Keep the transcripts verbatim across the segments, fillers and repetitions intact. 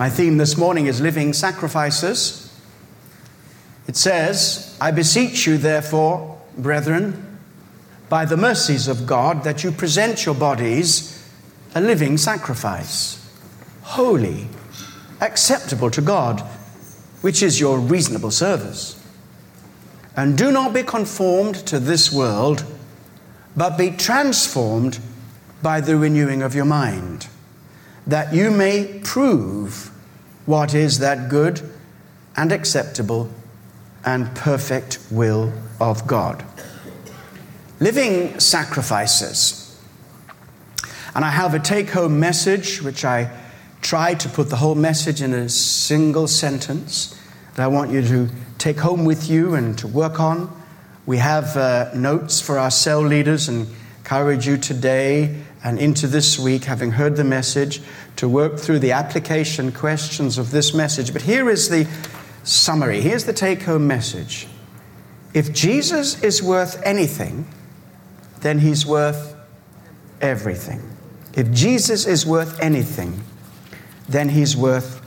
My theme this morning is living sacrifices. It says, I beseech you, therefore, brethren, by the mercies of God, that you present your bodies a living sacrifice, holy, acceptable to God, which is your reasonable service. And do not be conformed to this world, but be transformed by the renewing of your mind, that you may prove what is that good and acceptable and perfect will of God. Living sacrifices. And I have a take-home message, which I try to put the whole message in a single sentence that I want you to take home with you and to work on. We have uh, notes for our cell leaders, and encourage you today and into this week, having heard the message, to work through the application questions of this message. But here is the summary. Here's the take-home message. If Jesus is worth anything, then he's worth everything. If Jesus is worth anything, then he's worth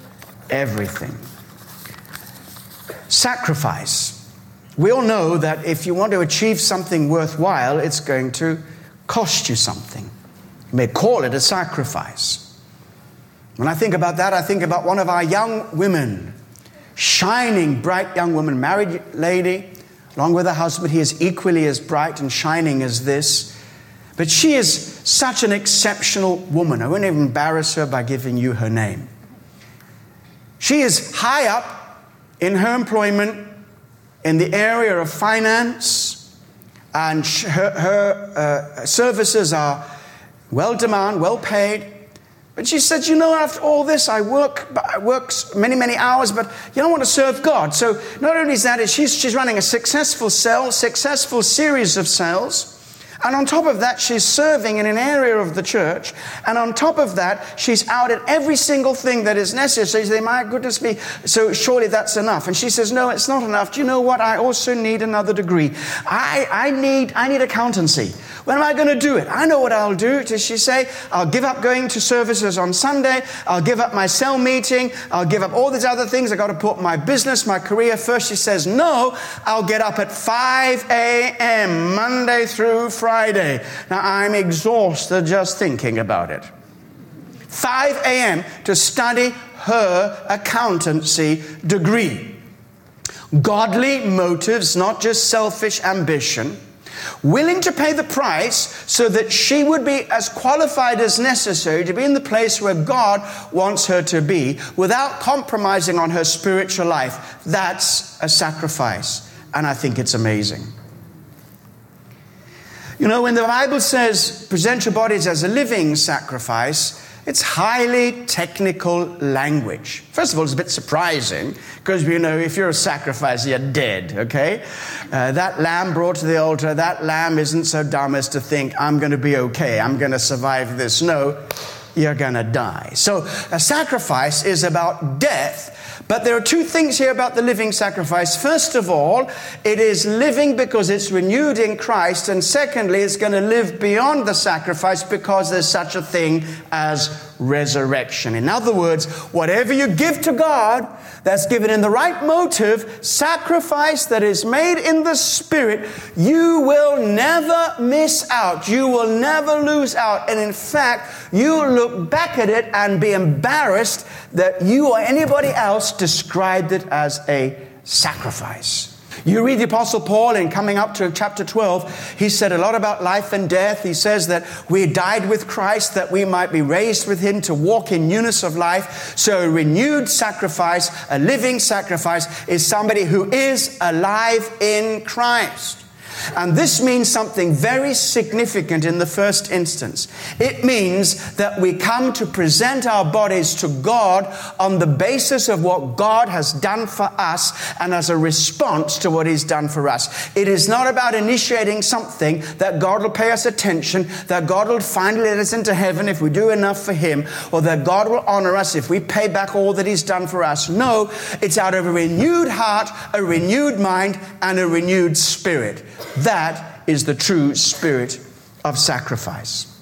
everything. Sacrifice. We all know that if you want to achieve something worthwhile, it's going to cost you something. You may call it a sacrifice. When I think about that, I think about one of our young women, shining, bright young woman, married lady, along with her husband. He is equally as bright and shining as this. But she is such an exceptional woman. I won't even embarrass her by giving you her name. She is high up in her employment in the area of finance, and her, her uh, services are well demand, well paid. But she said, you know, after all this, I work, I work many, many hours, but you don't want to serve God. So not only is that, she's, she's running a successful cell, successful series of cells. And on top of that, she's serving in an area of the church. And on top of that, she's out at every single thing that is necessary. So, my goodness me, so surely that's enough. And she says, no, it's not enough. Do you know what? I also need another degree. I, I need I need accountancy. When am I going to do it? I know what I'll do. Does she say, I'll give up going to services on Sunday. I'll give up my cell meeting. I'll give up all these other things. I've got to put my business, my career first. She says, no, I'll get up at five a.m. Monday through Friday. Friday. Now, I'm exhausted just thinking about it. five a.m. to study her accountancy degree. Godly motives, not just selfish ambition. Willing to pay the price so that she would be as qualified as necessary to be in the place where God wants her to be without compromising on her spiritual life. That's a sacrifice. And I think it's amazing. You know, when the Bible says, present your bodies as a living sacrifice, it's highly technical language. First of all, it's a bit surprising, because, you know, if you're a sacrifice, you're dead, okay? Uh, that lamb brought to the altar, that lamb isn't so dumb as to think, I'm going to be okay, I'm going to survive this. No, you're going to die. So a sacrifice is about death. But there are two things here about the living sacrifice. First of all, it is living because it's renewed in Christ. And secondly, it's going to live beyond the sacrifice because there's such a thing as resurrection. In other words, whatever you give to God, that's given in the right motive, sacrifice that is made in the Spirit, you will never miss out. You will never lose out. And in fact, you look back at it and be embarrassed that you or anybody else described it as a sacrifice. You read the Apostle Paul in coming up to chapter twelve, he said a lot about life and death. He says that we died with Christ, that we might be raised with him to walk in newness of life. So a renewed sacrifice, a living sacrifice, is somebody who is alive in Christ. And this means something very significant in the first instance. It means that we come to present our bodies to God on the basis of what God has done for us and as a response to what he's done for us. It is not about initiating something that God will pay us attention, that God will finally let us into heaven if we do enough for him, or that God will honor us if we pay back all that he's done for us. No, it's out of a renewed heart, a renewed mind, and a renewed spirit. That is the true spirit of sacrifice.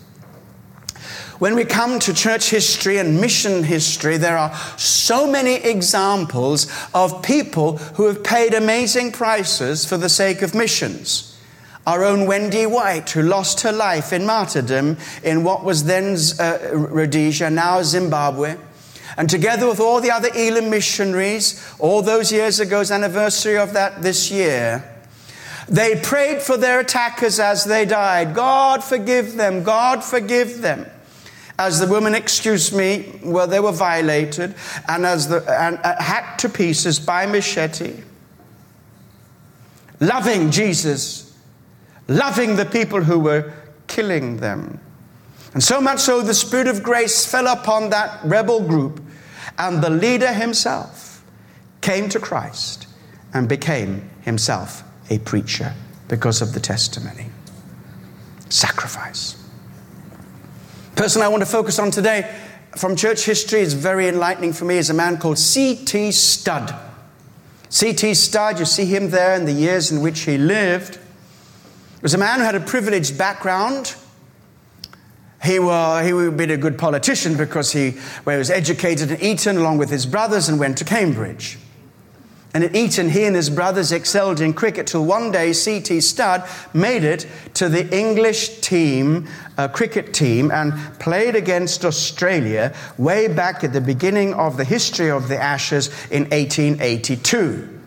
When we come to church history and mission history, there are so many examples of people who have paid amazing prices for the sake of missions. Our own Wendy White, who lost her life in martyrdom in what was then uh, Rhodesia, now Zimbabwe. And together with all the other Elam missionaries, all those years ago's anniversary of that this year, they prayed for their attackers as they died. God forgive them, God forgive them. As the women, excuse me, well, they were violated and as the and, uh, hacked to pieces by machete. Loving Jesus, loving the people who were killing them. And so much so, the Spirit of grace fell upon that rebel group, and the leader himself came to Christ and became himself a preacher because of the testimony. Sacrifice. The person I want to focus on today from church history is very enlightening for me is a man called C T Studd. C T Studd, you see him there in the years in which he lived, was a man who had a privileged background. He was, he would be a good politician because he, well, he was educated in Eton along with his brothers and went to Cambridge. And at Eton, he and his brothers excelled in cricket till one day C T Studd made it to the English team, uh, cricket team, and played against Australia way back at the beginning of the history of the Ashes in eighteen eighty-two.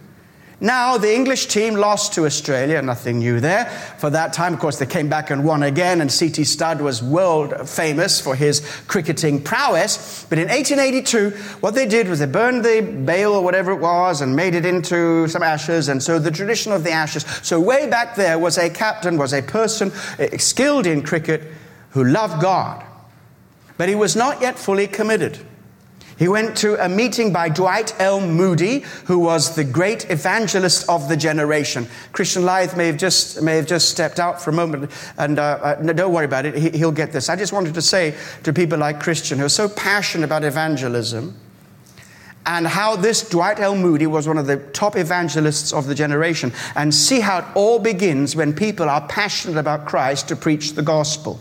Now, the English team lost to Australia, nothing new there. For that time, of course, they came back and won again, and C T Studd was world famous for his cricketing prowess. But in eighteen eighty-two, what they did was they burned the bale or whatever it was and made it into some ashes, and so the tradition of the ashes. So way back there was a captain, was a person skilled in cricket who loved God. But he was not yet fully committed. He went to a meeting by Dwight L. Moody, who was the great evangelist of the generation. Christian Lythe may have just may have just stepped out for a moment, and uh, uh, no, don't worry about it. He, he'll get this. I just wanted to say to people like Christian, who are so passionate about evangelism, and how this Dwight L. Moody was one of the top evangelists of the generation, and see how it all begins when people are passionate about Christ to preach the gospel.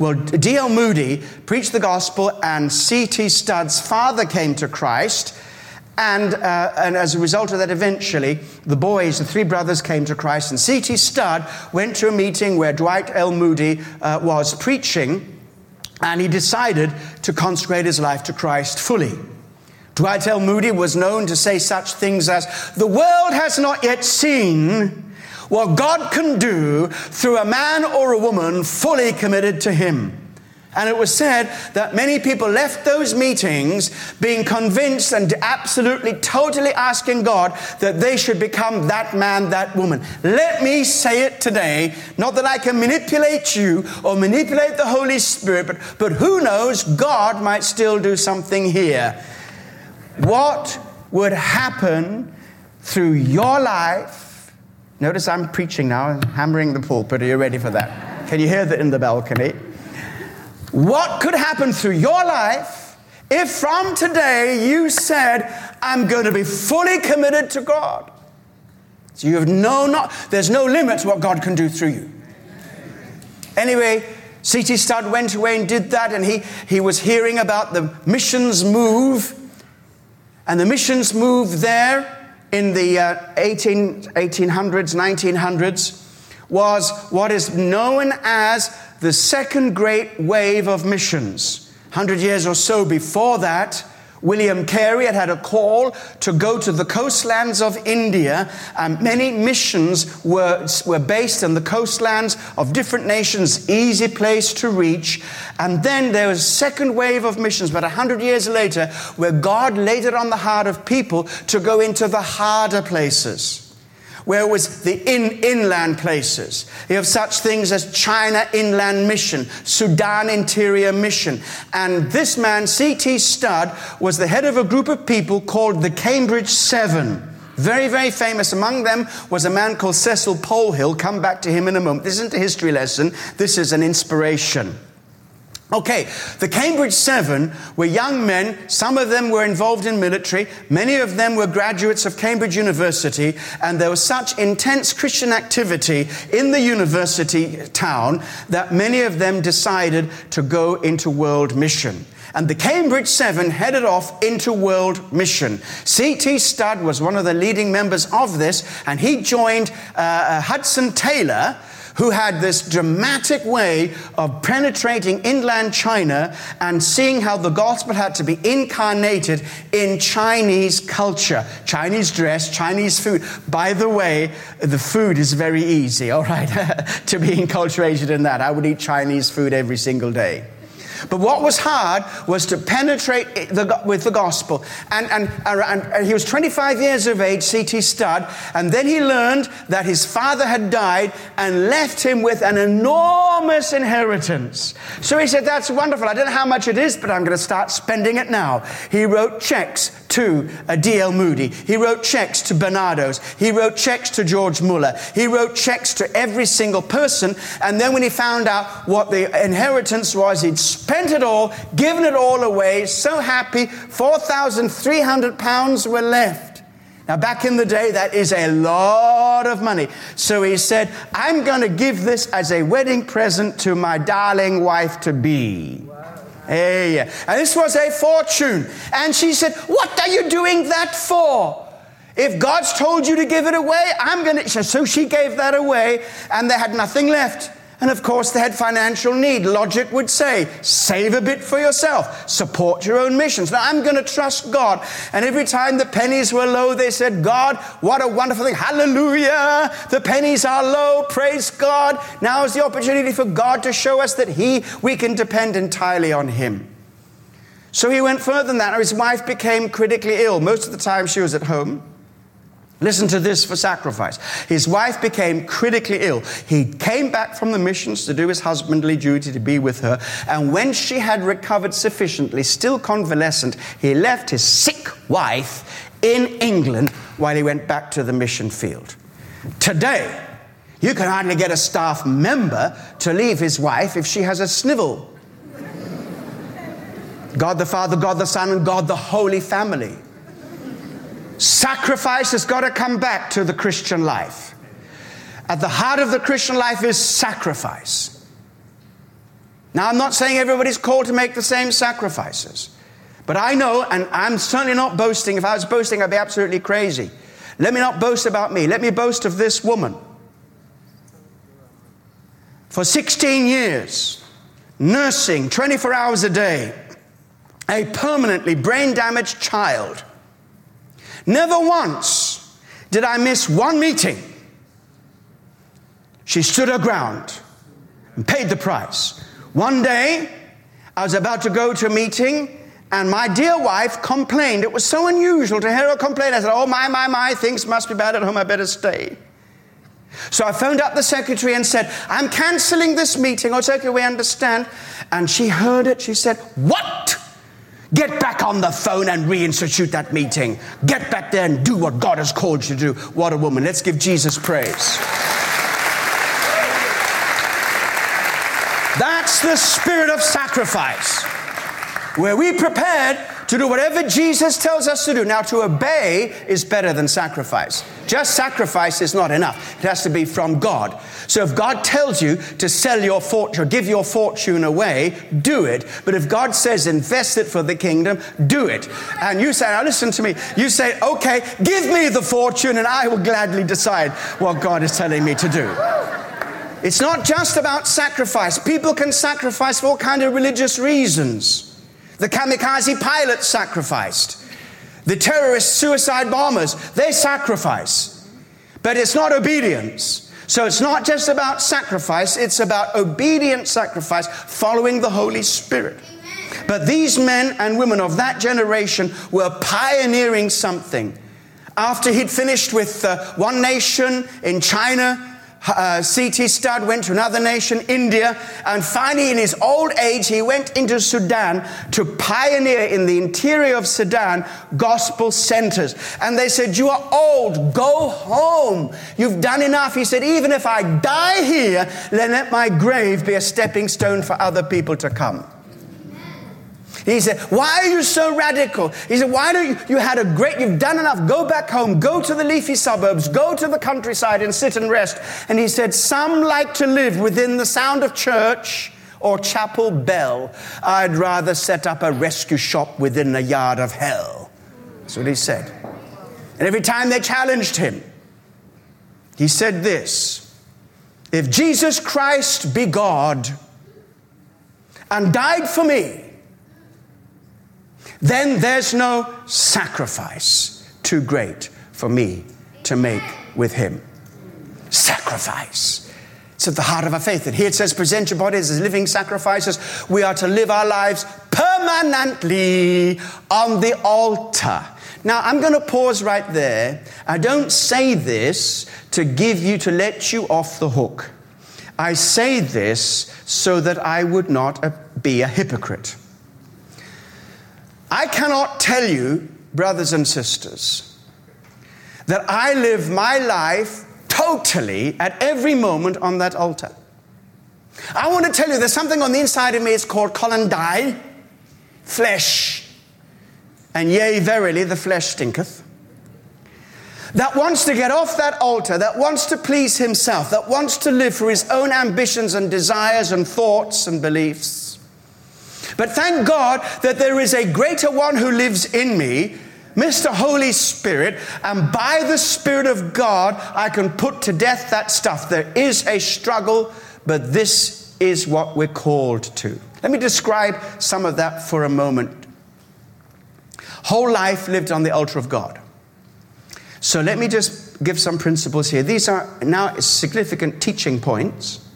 Well, D L Moody preached the gospel, and C T Studd's father came to Christ, and, uh, and as a result of that, eventually, the boys, the three brothers, came to Christ, and C T Studd went to a meeting where Dwight L. Moody uh, was preaching, and he decided to consecrate his life to Christ fully. Dwight L. Moody was known to say such things as, "The world has not yet seen what God can do through a man or a woman fully committed to him." And it was said that many people left those meetings being convinced and absolutely, totally asking God that they should become that man, that woman. Let me say it today, not that I can manipulate you or manipulate the Holy Spirit, but, but who knows, God might still do something here. What would happen through your life? Notice I'm preaching now, hammering the pulpit. Are you ready for that? Can you hear that in the balcony? What could happen through your life if from today you said, "I'm going to be fully committed to God"? So you have no, not, there's no limit to what God can do through you. Anyway, C T Studd went away and did that, and he, he was hearing about the missions move, and the missions move there in the uh, eighteen hundreds, nineteen hundreds, was what is known as the second great wave of missions. Hundred years or so before that, William Carey had had a call to go to the coastlands of India, and many missions were, were based in the coastlands of different nations, easy place to reach. And then there was a second wave of missions, but a hundred years later, where God laid it on the heart of people to go into the harder places, where it was the in, inland places. You have such things as China Inland Mission, Sudan Interior Mission. And this man, C T Studd, was the head of a group of people called the Cambridge Seven. Very, very famous. Among them was a man called Cecil Polhill. Come back to him in a moment. This isn't a history lesson. This is an inspiration. Okay, the Cambridge Seven were young men. Some of them were involved in military. Many of them were graduates of Cambridge University. And there was such intense Christian activity in the university town that many of them decided to go into world mission. And the Cambridge Seven headed off into world mission. C. T. Studd was one of the leading members of this, and he joined uh, uh, Hudson Taylor, who had this dramatic way of penetrating inland China and seeing how the gospel had to be incarnated in Chinese culture, Chinese dress, Chinese food. By the way, the food is very easy, all right, to be enculturated in that. I would eat Chinese food every single day. But what was hard was to penetrate the, with the gospel. And, and, and, and he was twenty-five years of age, C T. Studd, and then he learned that his father had died and left him with an enormous inheritance. So he said, that's wonderful. I don't know how much it is, but I'm going to start spending it now. He wrote checks to D L Moody. He wrote checks to Bernardo's. He wrote checks to George Muller. He wrote checks to every single person. And then when he found out what the inheritance was, he'd spent it all, given it all away, so happy, four thousand three hundred pounds were left. Now, back in the day, that is a lot of money. So he said, I'm going to give this as a wedding present to my darling wife-to-be. Hey, yeah. And this was a fortune. And she said, what are you doing that for? If God's told you to give it away, I'm going to... So she gave that away, and they had nothing left. And of course, they had financial need. Logic would say, save a bit for yourself. Support your own missions. Now, I'm going to trust God. And every time the pennies were low, they said, God, what a wonderful thing. Hallelujah. The pennies are low. Praise God. Now is the opportunity for God to show us that he, we can depend entirely on him. So he went further than that. His wife became critically ill. Most of the time she was at home. Listen to this for sacrifice. His wife became critically ill. He came back from the missions to do his husbandly duty to be with her. And when she had recovered sufficiently, still convalescent, he left his sick wife in England while he went back to the mission field. Today, you can hardly get a staff member to leave his wife if she has a snivel. God the Father, God the Son, and God the Holy Family. Sacrifice has got to come back to the Christian life. At the heart of the Christian life is sacrifice. Now, I'm not saying everybody's called to make the same sacrifices. But I know, and I'm certainly not boasting. If I was boasting, I'd be absolutely crazy. Let me not boast about me. Let me boast of this woman. For sixteen years, nursing twenty-four hours a day, a permanently brain-damaged child. Never once did I miss one meeting. She stood her ground and paid the price. One day, I was about to go to a meeting, and my dear wife complained. It was so unusual to hear her complain. I said, oh, my, my, my, things must be bad at home. I better stay. So I phoned up the secretary and said, I'm cancelling this meeting. Oh, secretary, we understand. And she heard it. She said, what? Get back on the phone and reinstitute that meeting. Get back there and do what God has called you to do. What a woman. Let's give Jesus praise. That's the spirit of sacrifice, where we prepared to do whatever Jesus tells us to do. Now, to obey is better than sacrifice. Just sacrifice is not enough. It has to be from God. So if God tells you to sell your fortune, or give your fortune away, do it. But if God says invest it for the kingdom, do it. And you say, now listen to me. You say, okay, give me the fortune and I will gladly decide what God is telling me to do. It's not just about sacrifice. People can sacrifice for all kinds of religious reasons. The kamikaze pilots sacrificed. The terrorist suicide bombers, they sacrifice. But it's not obedience. So it's not just about sacrifice, it's about obedient sacrifice, following the Holy Spirit. Amen. But these men and women of that generation were pioneering something. After he'd finished with uh, one nation in China, Uh, C T. Studd went to another nation, India, and finally in his old age he went into Sudan to pioneer in the interior of Sudan gospel centers. And they said, you are old, go home, you've done enough. He said, even if I die here, then let my grave be a stepping stone for other people to come. He said, why are you so radical? He said, why don't you, you had a great, you've done enough, go back home, go to the leafy suburbs, go to the countryside and sit and rest. And he said, some like to live within the sound of church or chapel bell. I'd rather set up a rescue shop within a yard of hell. That's what he said. And every time they challenged him, he said this, if Jesus Christ be God and died for me, then there's no sacrifice too great for me to make with him. Sacrifice. It's at the heart of our faith. And here it says, present your bodies as living sacrifices. We are to live our lives permanently on the altar. Now, I'm going to pause right there. I don't say this to give you, to let you off the hook. I say this so that I would not be a hypocrite. I cannot tell you, brothers and sisters, that I live my life totally at every moment on that altar. I want to tell you there's something on the inside of me, it's called collandai, flesh. And yea, verily, the flesh stinketh. That wants to get off that altar, that wants to please himself, that wants to live for his own ambitions and desires and thoughts and beliefs. But thank God that there is a greater one who lives in me, Mister Holy Spirit, and by the Spirit of God, I can put to death that stuff. There is a struggle, but this is what we're called to. Let me describe some of that for a moment. Whole life lived on the altar of God. So let me just give some principles here. These are now significant teaching points,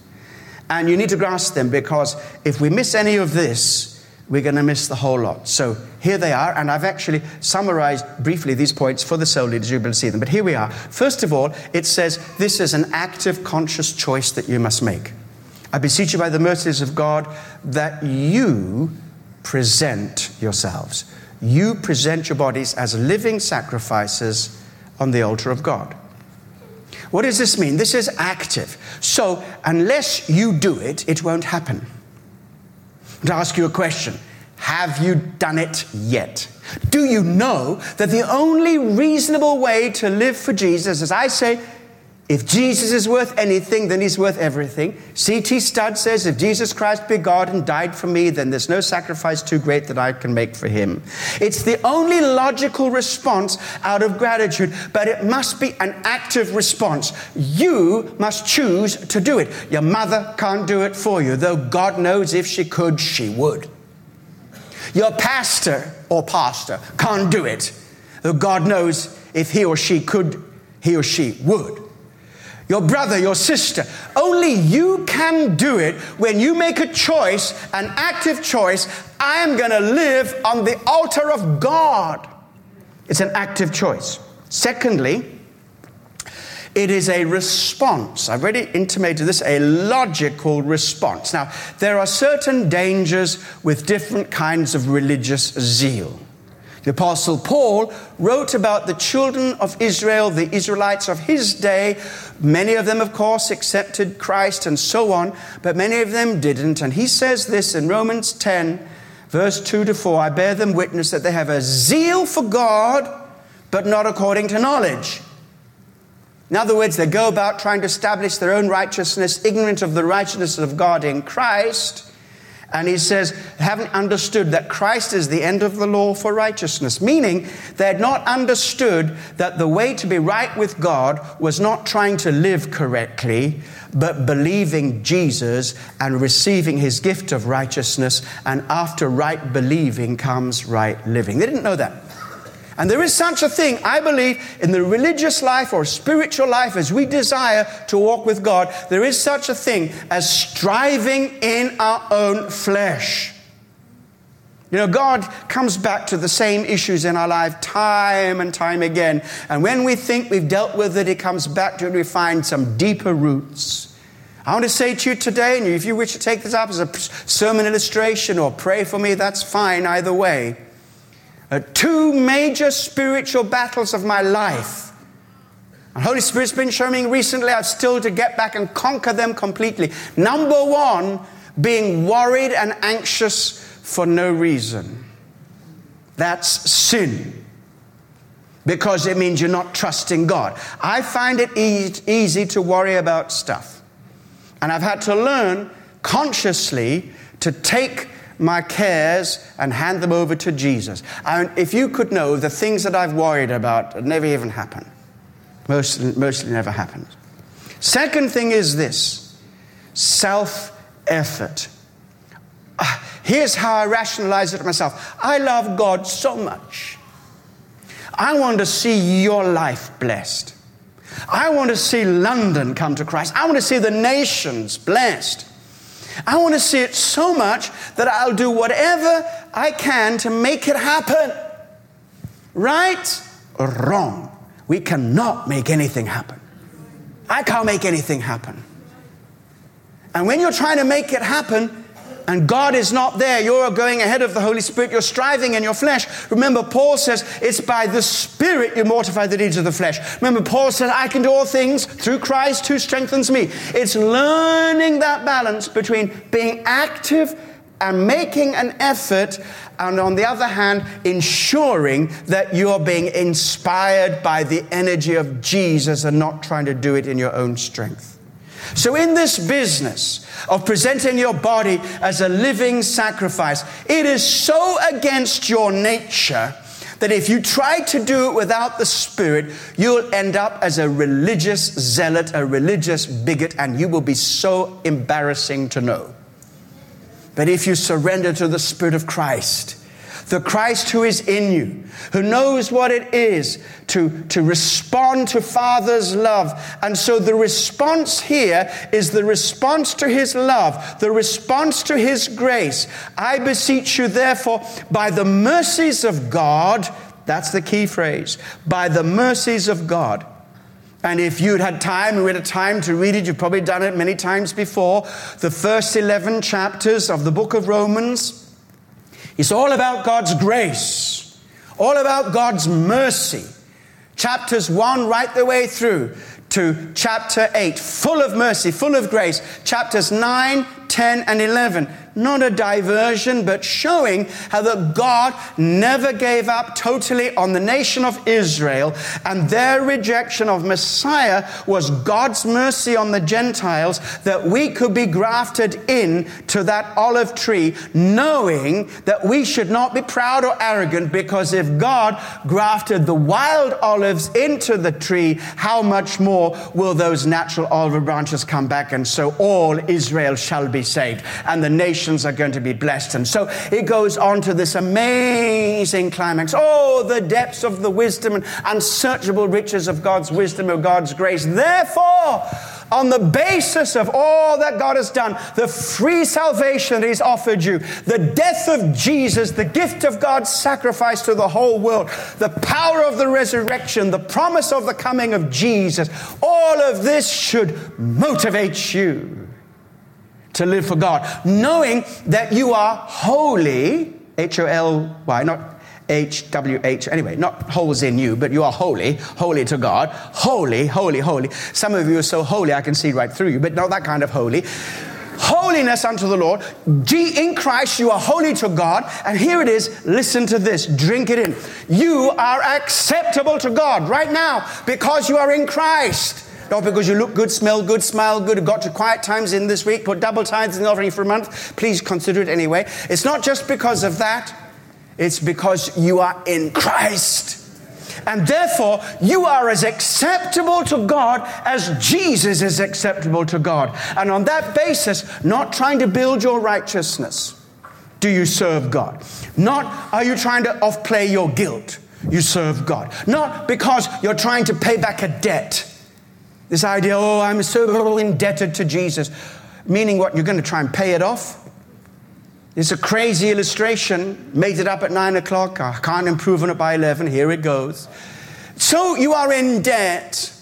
and you need to grasp them, because if we miss any of this, we're going to miss the whole lot. So here they are, and I've actually summarized briefly these points for the soul leaders. You'll be able to see them. But here we are. First of all, it says this is an active, conscious choice that you must make. I beseech you by the mercies of God that you present yourselves. You present your bodies as living sacrifices on the altar of God. What does this mean? This is active. So unless you do it, it won't happen. To ask you a question, have you done it yet? Do you know that the only reasonable way to live for Jesus, as I say, if Jesus is worth anything, then he's worth everything. C. T. Studd says, if Jesus Christ be God and died for me, then there's no sacrifice too great that I can make for him. It's the only logical response out of gratitude, but it must be an active response. You must choose to do it. Your mother can't do it for you, though God knows if she could, she would. Your pastor or pastor can't do it, though God knows if he or she could, he or she would. Your brother, your sister, only you can do it when you make a choice, an active choice. I am going to live on the altar of God. It's an active choice. Secondly, it is a response. I've already intimated this, a logical response. Now, there are certain dangers with different kinds of religious zeal. The Apostle Paul wrote about the children of Israel, the Israelites of his day. Many of them, of course, accepted Christ and so on, but many of them didn't. And he says this in Romans ten, verse two to four, I bear them witness that they have a zeal for God, but not according to knowledge. In other words, they go about trying to establish their own righteousness, ignorant of the righteousness of God in Christ. And he says, haven't understood that Christ is the end of the law for righteousness, meaning they had not understood that the way to be right with God was not trying to live correctly, but believing Jesus and receiving his gift of righteousness. And after right believing comes right living. They didn't know that. And there is such a thing, I believe, in the religious life or spiritual life as we desire to walk with God, there is such a thing as striving in our own flesh. You know, God comes back to the same issues in our life time and time again. And when we think we've dealt with it, he comes back to it and we find some deeper roots. I want to say to you today, and if you wish to take this up as a sermon illustration or pray for me, that's fine either way. Uh, two major spiritual battles of my life. The Holy Spirit's been showing me recently, I've still to get back and conquer them completely. Number one, being worried and anxious for no reason. That's sin. Because it means you're not trusting God. I find it e- easy to worry about stuff. And I've had to learn consciously to take my cares and hand them over to Jesus. And if you could know, the things that I've worried about never even happen. Mostly, mostly never happens. Second thing is this, self-effort. Uh, here's how I rationalize it myself. I love God so much. I want to see your life blessed. I want to see London come to Christ. I want to see the nations blessed. I want to see it so much that I'll do whatever I can to make it happen. Right or wrong, we cannot make anything happen. I can't make anything happen. And when you're trying to make it happen, and God is not there, you're going ahead of the Holy Spirit, you're striving in your flesh. Remember, Paul says, it's by the Spirit you mortify the deeds of the flesh. Remember, Paul says, I can do all things through Christ who strengthens me. It's learning that balance between being active and making an effort, and on the other hand, ensuring that you're being inspired by the energy of Jesus and not trying to do it in your own strength. So in this business of presenting your body as a living sacrifice, it is so against your nature that if you try to do it without the Spirit, you'll end up as a religious zealot, a religious bigot, and you will be so embarrassing to know. But if you surrender to the Spirit of Christ, the Christ who is in you, who knows what it is to, to respond to Father's love. And so the response here is the response to his love, the response to his grace. I beseech you, therefore, by the mercies of God, that's the key phrase, by the mercies of God. And if you'd had time, we had a time to read it, you've probably done it many times before, the first eleven chapters of the book of Romans. It's all about God's grace, all about God's mercy. Chapters one right the way through to chapter eight, full of mercy, full of grace. Chapters nine, ten, and eleven, not a diversion, but showing how that God never gave up totally on the nation of Israel, and their rejection of Messiah was God's mercy on the Gentiles, that we could be grafted in to that olive tree, knowing that we should not be proud or arrogant, because if God grafted the wild olives into the tree, how much more will those natural olive branches come back? And so all Israel shall be saved, and the nations are going to be blessed. And so it goes on to this amazing climax. Oh, the depths of the wisdom and unsearchable riches of God's wisdom, of God's grace. Therefore, on the basis of all that God has done, the free salvation that he's offered you, the death of Jesus, the gift of God's sacrifice to the whole world, the power of the resurrection, the promise of the coming of Jesus, all of this should motivate you to live for God, knowing that you are holy, H O L Y, not H W H, anyway, not holes in you, but you are holy, holy to God, holy, holy, holy. Some of you are so holy I can see right through you, but not that kind of holy. Holiness unto the Lord. In Christ you are holy to God. And here it is, listen to this, drink it in. You are acceptable to God right now because you are in Christ. Not because you look good, smell good, smile good, got to quiet times in this week, put double tithes in the offering for a month. Please consider it anyway. It's not just because of that. It's because you are in Christ. And therefore, you are as acceptable to God as Jesus is acceptable to God. And on that basis, not trying to build your righteousness, do you serve God? Not are you trying to offplay your guilt, you serve God. Not because you're trying to pay back a debt. This idea, oh, I'm so indebted to Jesus. Meaning what, you're going to try and pay it off? It's a crazy illustration. Made it up at nine o'clock. I can't improve on it by eleven. Here it goes. So you are in debt.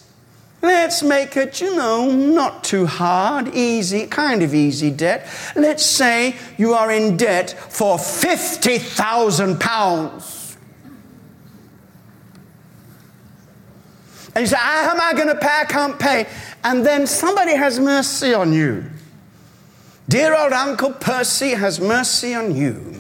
Let's make it, you know, not too hard, easy, kind of easy debt. Let's say you are in debt for fifty thousand pounds. And you say, how am I going to pay? I can't pay. And then somebody has mercy on you. Dear old Uncle Percy has mercy on you.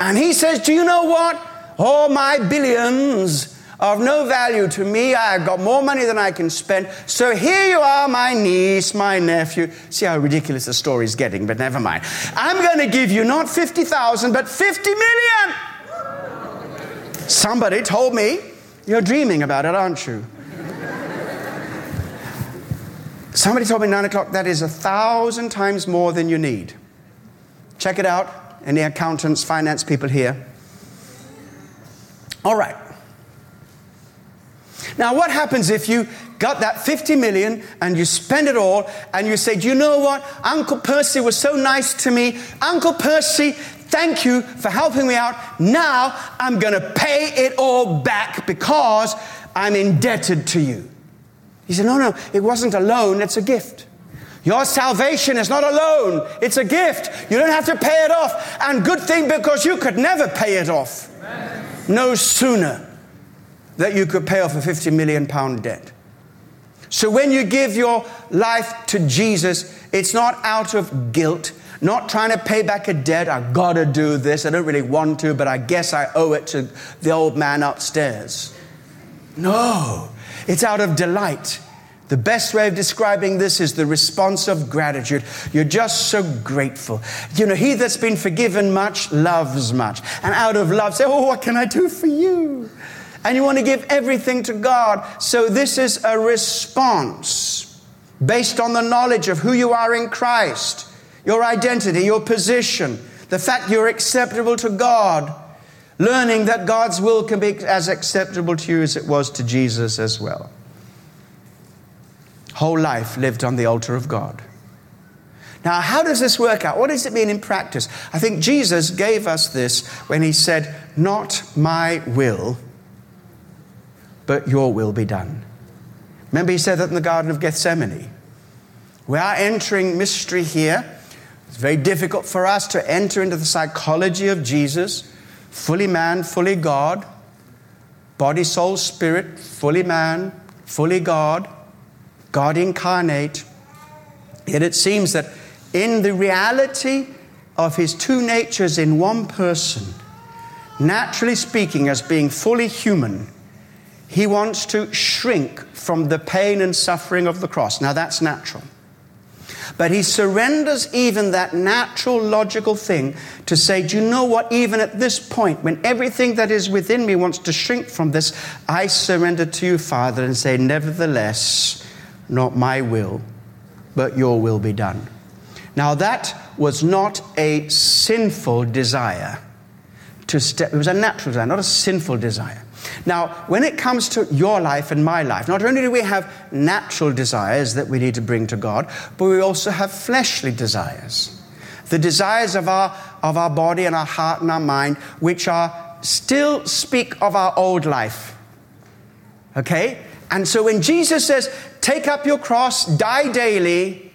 And he says, do you know what? All my billions of no value to me. I've got more money than I can spend. So here you are, my niece, my nephew. See how ridiculous the story's getting, but never mind. I'm going to give you not fifty thousand, but fifty million. Somebody told me, you're dreaming about it, aren't you? Somebody told me nine o'clock, that is a thousand times more than you need. Check it out. Any accountants, finance people here? All right. Now, what happens if you got that fifty million and you spend it all and you say, do you know what? Uncle Percy was so nice to me. Uncle Percy, thank you for helping me out. Now I'm going to pay it all back because I'm indebted to you. He said, no, no, it wasn't a loan. It's a gift. Your salvation is not a loan. It's a gift. You don't have to pay it off. And good thing, because you could never pay it off. Amen. No sooner that you could pay off a fifty million pound debt. So when you give your life to Jesus, it's not out of guilt, not trying to pay back a debt. I gotta do this. I don't really want to, but I guess I owe it to the old man upstairs. No, it's out of delight. The best way of describing this is the response of gratitude. You're just so grateful. You know, he that's been forgiven much loves much. And out of love, say, oh, what can I do for you? And you want to give everything to God. So this is a response based on the knowledge of who you are in Christ, your identity, your position, the fact you're acceptable to God, learning that God's will can be as acceptable to you as it was to Jesus as well. Whole life lived on the altar of God. Now, how does this work out? What does it mean in practice? I think Jesus gave us this when he said, not my will, but your will be done. Remember, he said that in the Garden of Gethsemane. We are entering mystery here. It's very difficult for us to enter into the psychology of Jesus, fully man, fully God, body, soul, spirit, fully man, fully God, God incarnate. Yet it seems that in the reality of his two natures in one person, naturally speaking, as being fully human, he wants to shrink from the pain and suffering of the cross. Now that's natural. But he surrenders even that natural, logical thing to say, do you know what? Even at this point, when everything that is within me wants to shrink from this, I surrender to you, Father, and say, nevertheless, not my will, but your will be done. Now that was not a sinful desire to step. It was a natural desire, not a sinful desire. Now, when it comes to your life and my life, not only do we have natural desires that we need to bring to God, but we also have fleshly desires. The desires of our, of our body and our heart and our mind, which are still speak of our old life. Okay? And so when Jesus says, take up your cross, die daily,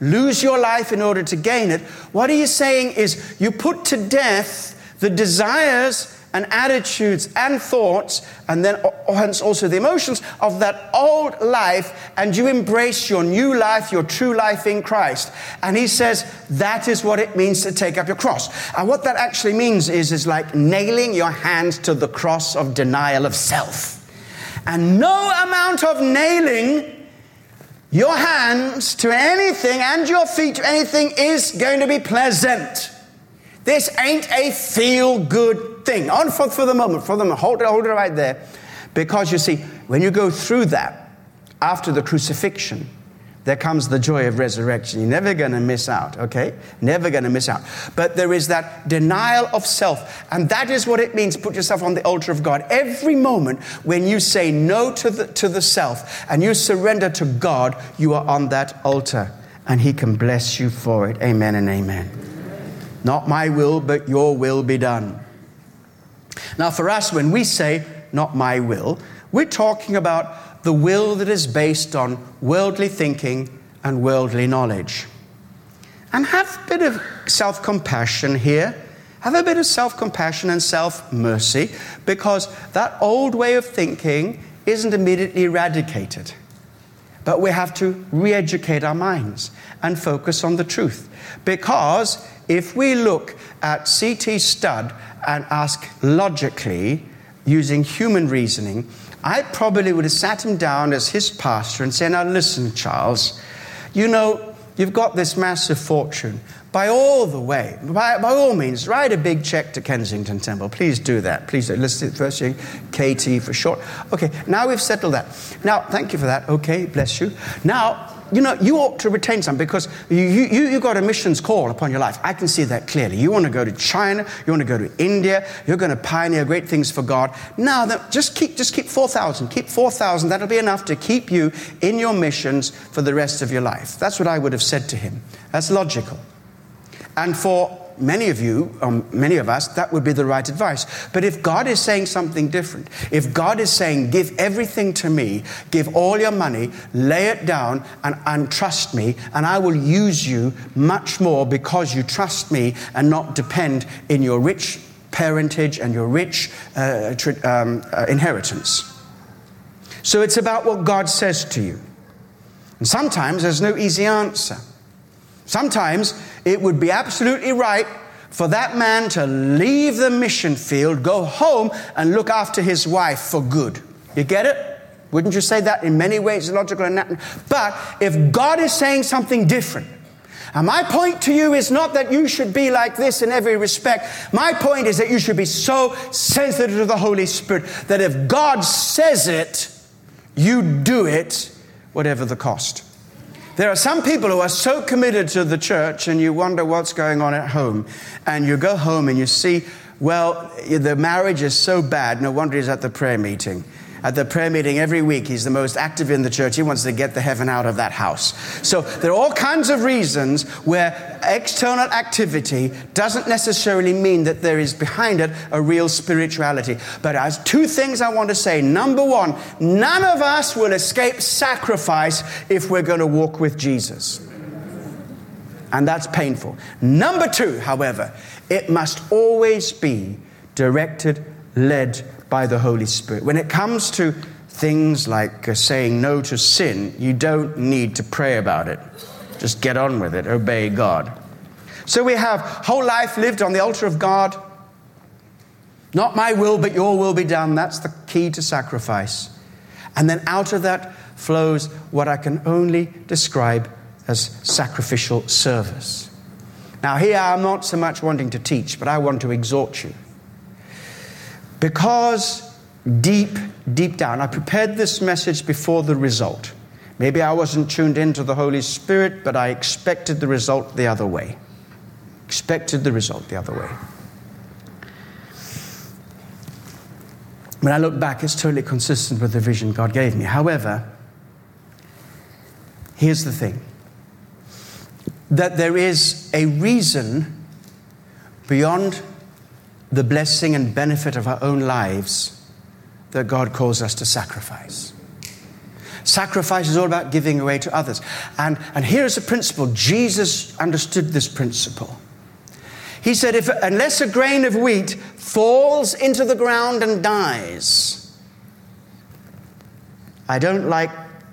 lose your life in order to gain it, what he is saying is you put to death the desires and attitudes and thoughts, and then hence also the emotions of that old life, and you embrace your new life, your true life in Christ. And he says that is what it means to take up your cross. And what that actually means is, is like nailing your hands to the cross of denial of self. And no amount of nailing your hands to anything and your feet to anything is going to be pleasant. This ain't a feel-good thing. On for, for the moment, for the moment, hold it, hold it right there. Because you see, when you go through that, after the crucifixion, there comes the joy of resurrection. You're never going to miss out, okay? Never going to miss out. But there is that denial of self. And that is what it means, put yourself on the altar of God. Every moment when you say no to the, to the self and you surrender to God, you are on that altar. And he can bless you for it. Amen and amen. Amen. Not my will, but your will be done. Now for us, when we say, not my will, we're talking about the will that is based on worldly thinking and worldly knowledge. And have a bit of self-compassion here. Have a bit of self-compassion and self-mercy, because that old way of thinking isn't immediately eradicated. But we have to re-educate our minds and focus on the truth, because if we look at C T Studd and ask logically, using human reasoning, I probably would have sat him down as his pastor and said, now listen, Charles, you know, you've got this massive fortune. By all the way, by, by all means, write a big check to Kensington Temple. Please do that. Please do. Let's first say K T for short. Okay, now we've settled that. Now, thank you for that. Okay, bless you. Now, you know, you ought to retain some because you, you, you got a missions call upon your life. I can see that clearly. You want to go to China. You want to go to India. You're going to pioneer great things for God. Now, the, just keep just keep four thousand. Keep four thousand. That'll be enough to keep you in your missions for the rest of your life. That's what I would have said to him. That's logical. And for many of you, um, many of us, that would be the right advice. But if God is saying something different, if God is saying, give everything to me, give all your money, lay it down, and, and trust me, and I will use you much more because you trust me and not depend in your rich parentage and your rich uh, tr- um, uh, inheritance. So it's about what God says to you. And sometimes there's no easy answer. Sometimes it would be absolutely right for that man to leave the mission field, go home, and look after his wife for good. You get it? Wouldn't you say that in many ways, logical and natural? But if God is saying something different, and my point to you is not that you should be like this in every respect. My point is that you should be so sensitive to the Holy Spirit that if God says it, you do it, whatever the cost. There are some people who are so committed to the church and you wonder what's going on at home. And you go home and you see, well, the marriage is so bad, no wonder he's at the prayer meeting. At the prayer meeting every week, he's the most active in the church. He wants to get the heaven out of that house. So there are all kinds of reasons where external activity doesn't necessarily mean that there is behind it a real spirituality. But as two things I want to say. Number one, none of us will escape sacrifice if we're going to walk with Jesus. And that's painful. Number two, however, it must always be directed, led by the Holy Spirit. When it comes to things like uh, saying no to sin, you don't need to pray about it. Just get on with it. Obey God. So we have whole life lived on the altar of God. Not my will, but your will be done. That's the key to sacrifice. And then out of that flows what I can only describe as sacrificial service. Now here I'm not so much wanting to teach, but I want to exhort you. Because deep, deep down, I prepared this message before the result. Maybe I wasn't tuned into the Holy Spirit, but I expected the result the other way. Expected the result the other way. When I look back, it's totally consistent with the vision God gave me. However, here's the thing. That there is a reason beyond the blessing and benefit of our own lives that God calls us to sacrifice. Sacrifice is all about giving away to others. And, and here is a principle. Jesus understood this principle. He said, if unless a grain of wheat falls into the ground and dies, I don't like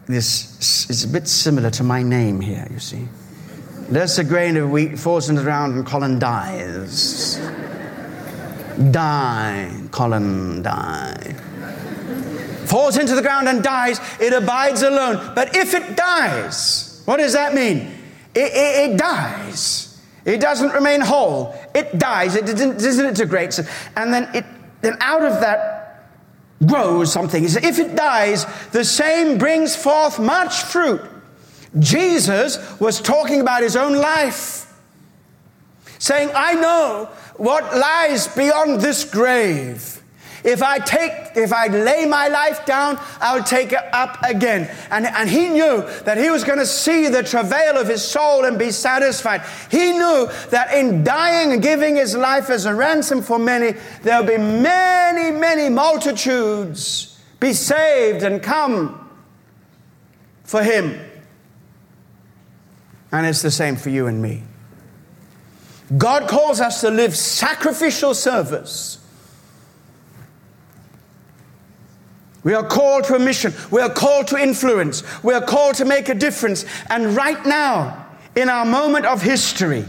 this. It's a bit similar to my name here, you see. Unless a grain of wheat falls into the ground and Colin dies. Die, Colin, die. Falls into the ground and dies, it abides alone. But if it dies, what does that mean? It, it, it dies. It doesn't remain whole. It dies. It disintegrates. And then it then out of that grows something. He said, if it dies, the same brings forth much fruit. Jesus was talking about his own life, saying, I know what lies beyond this grave. If I take, if I lay my life down, I'll take it up again. And, and he knew that he was going to see the travail of his soul and be satisfied. He knew that in dying and giving his life as a ransom for many, there'll be many, many multitudes be saved and come for him. And it's the same for you and me. God calls us to live sacrificial service. We are called to a mission. We are called to influence. We are called to make a difference. And right now, in our moment of history,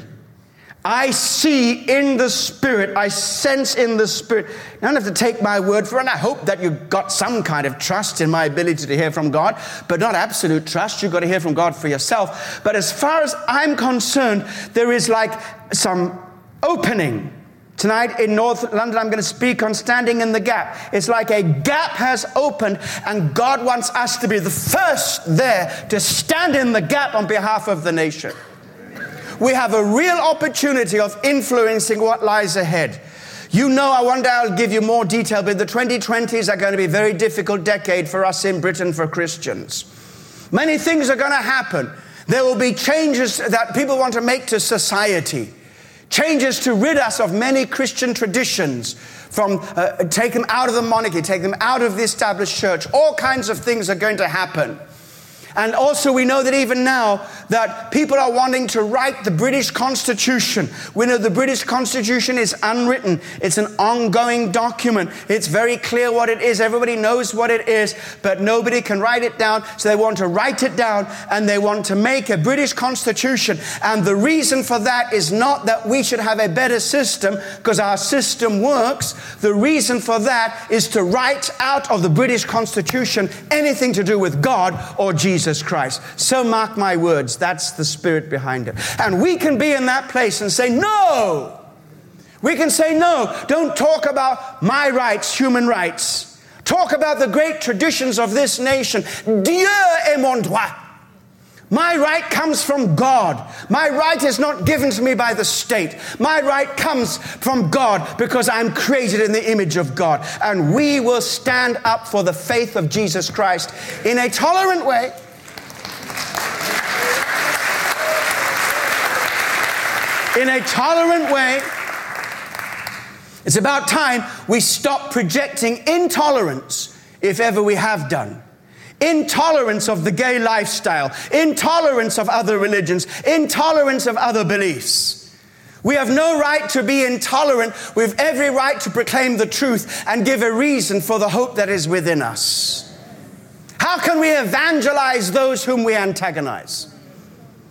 I see in the Spirit. I sense in the Spirit. You don't have to take my word for it. And I hope that you've got some kind of trust in my ability to hear from God, but not absolute trust. You've got to hear from God for yourself. But as far as I'm concerned, there is like some opening. Tonight in North London, I'm going to speak on standing in the gap. It's like a gap has opened, and God wants us to be the first there to stand in the gap on behalf of the nation. We have a real opportunity of influencing what lies ahead. You know, I one day I'll give you more detail, but the twenty twenties are going to be a very difficult decade for us in Britain, for Christians. Many things are going to happen. There will be changes that people want to make to society. Changes to rid us of many Christian traditions, from uh, take them out of the monarchy, take them out of the established church. All kinds of things are going to happen. And also we know that even now that people are wanting to write the British Constitution. We know the British Constitution is unwritten. It's an ongoing document. It's very clear what it is. Everybody knows what it is, but nobody can write it down. So they want to write it down, and they want to make a British Constitution. And the reason for that is not that we should have a better system, because our system works. The reason for that is to write out of the British Constitution anything to do with God or Jesus. Jesus Christ. So mark my words, that's the spirit behind it. And we can be in that place and say, no! We can say, no, don't talk about my rights, human rights. Talk about the great traditions of this nation. Dieu est mon droit. My right comes from God. My right is not given to me by the state. My right comes from God, because I'm created in the image of God. And we will stand up for the faith of Jesus Christ in a tolerant way. In a tolerant way. It's about time we stop projecting intolerance, if ever we have done. Intolerance of the gay lifestyle, intolerance of other religions, intolerance of other beliefs. We have no right to be intolerant. We have every right to proclaim the truth and give a reason for the hope that is within us. How can we evangelize those whom we antagonize?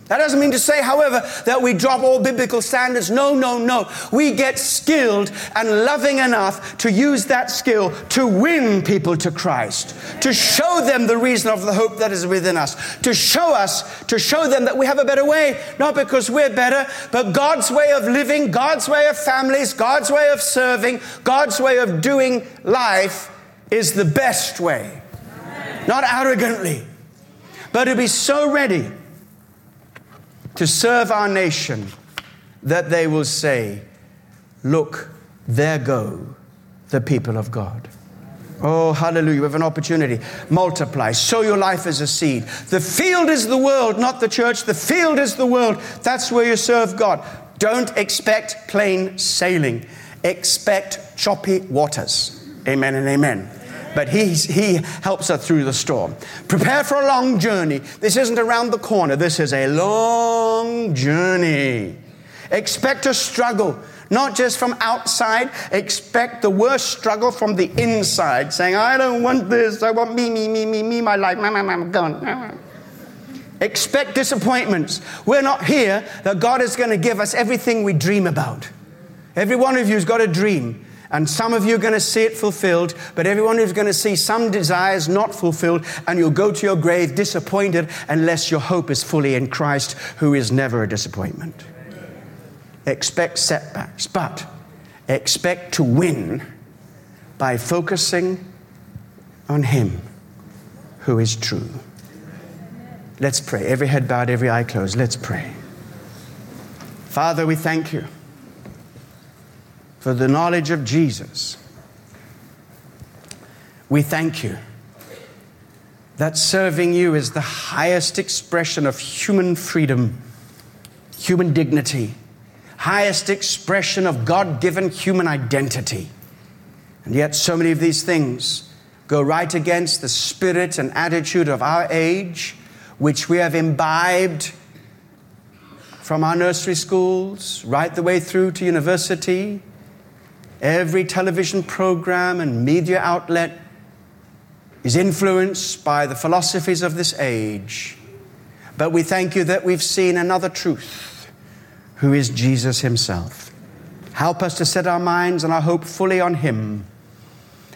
That doesn't mean to say, however, that we drop all biblical standards. No, no, no. We get skilled and loving enough to use that skill to win people to Christ, to show them the reason of the hope that is within us, to show us, to show them that we have a better way, not because we're better, but God's way of living, God's way of families, God's way of serving, God's way of doing life is the best way. Not arrogantly, but to be so ready to serve our nation that they will say, look, there go the people of God. Oh, hallelujah, we have an opportunity. Multiply, sow your life as a seed. The field is the world, not the church. The field is the world. That's where you serve God. Don't expect plain sailing. Expect choppy waters. Amen and amen. But he, he helps us through the storm. Prepare for a long journey. This isn't around the corner. This is a long journey. Expect a struggle, not just from outside. Expect the worst struggle from the inside, saying, I don't want this. I want me, me, me, me, me, my life. My, my, my, I'm gone. Expect disappointments. We're not here that God is going to give us everything we dream about. Every one of you has got a dream. And some of you are going to see it fulfilled, but everyone is going to see some desires not fulfilled, and you'll go to your grave disappointed unless your hope is fully in Christ, who is never a disappointment. Amen. Expect setbacks, but expect to win by focusing on Him who is true. Let's pray. Every head bowed, every eye closed. Let's pray. Father, we thank you for the knowledge of Jesus. We thank you that serving you is the highest expression of human freedom, human dignity, highest expression of God-given human identity. And yet so many of these things go right against the spirit and attitude of our age, which we have imbibed from our nursery schools, right the way through to university. Every television program and media outlet is influenced by the philosophies of this age. But we thank you that we've seen another truth, who is Jesus himself. Help us to set our minds and our hope fully on him.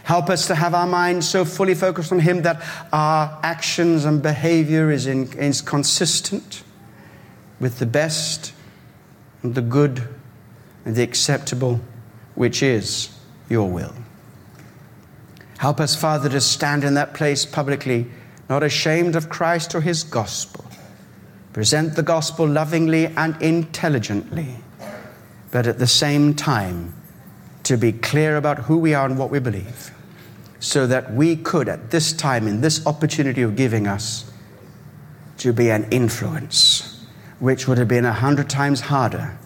Help us to have our minds so fully focused on him that our actions and behavior is, in, is consistent with the best and the good and the acceptable, which is your will. Help us, Father, to stand in that place publicly, not ashamed of Christ or his gospel. Present the gospel lovingly and intelligently, but at the same time, to be clear about who we are and what we believe, so that we could, at this time, in this opportunity of giving us, to be an influence, which would have been a hundred times harder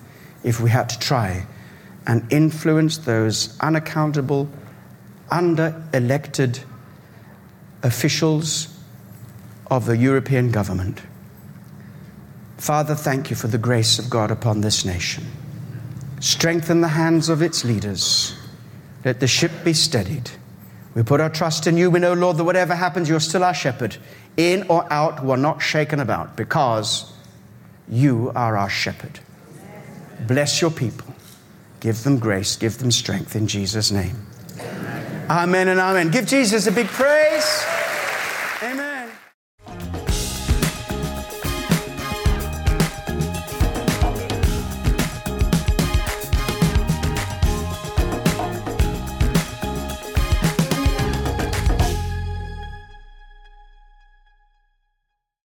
if we had to try and influence those unaccountable, under-elected officials of the European government. Father, thank you for the grace of God upon this nation. Strengthen the hands of its leaders. Let the ship be steadied. We put our trust in you. We know, Lord, that whatever happens, you're still our shepherd. In or out, we're not shaken about, because you are our shepherd. Bless your people. Give them grace. Give them strength in Jesus' name. Amen, amen and amen. Give Jesus a big praise.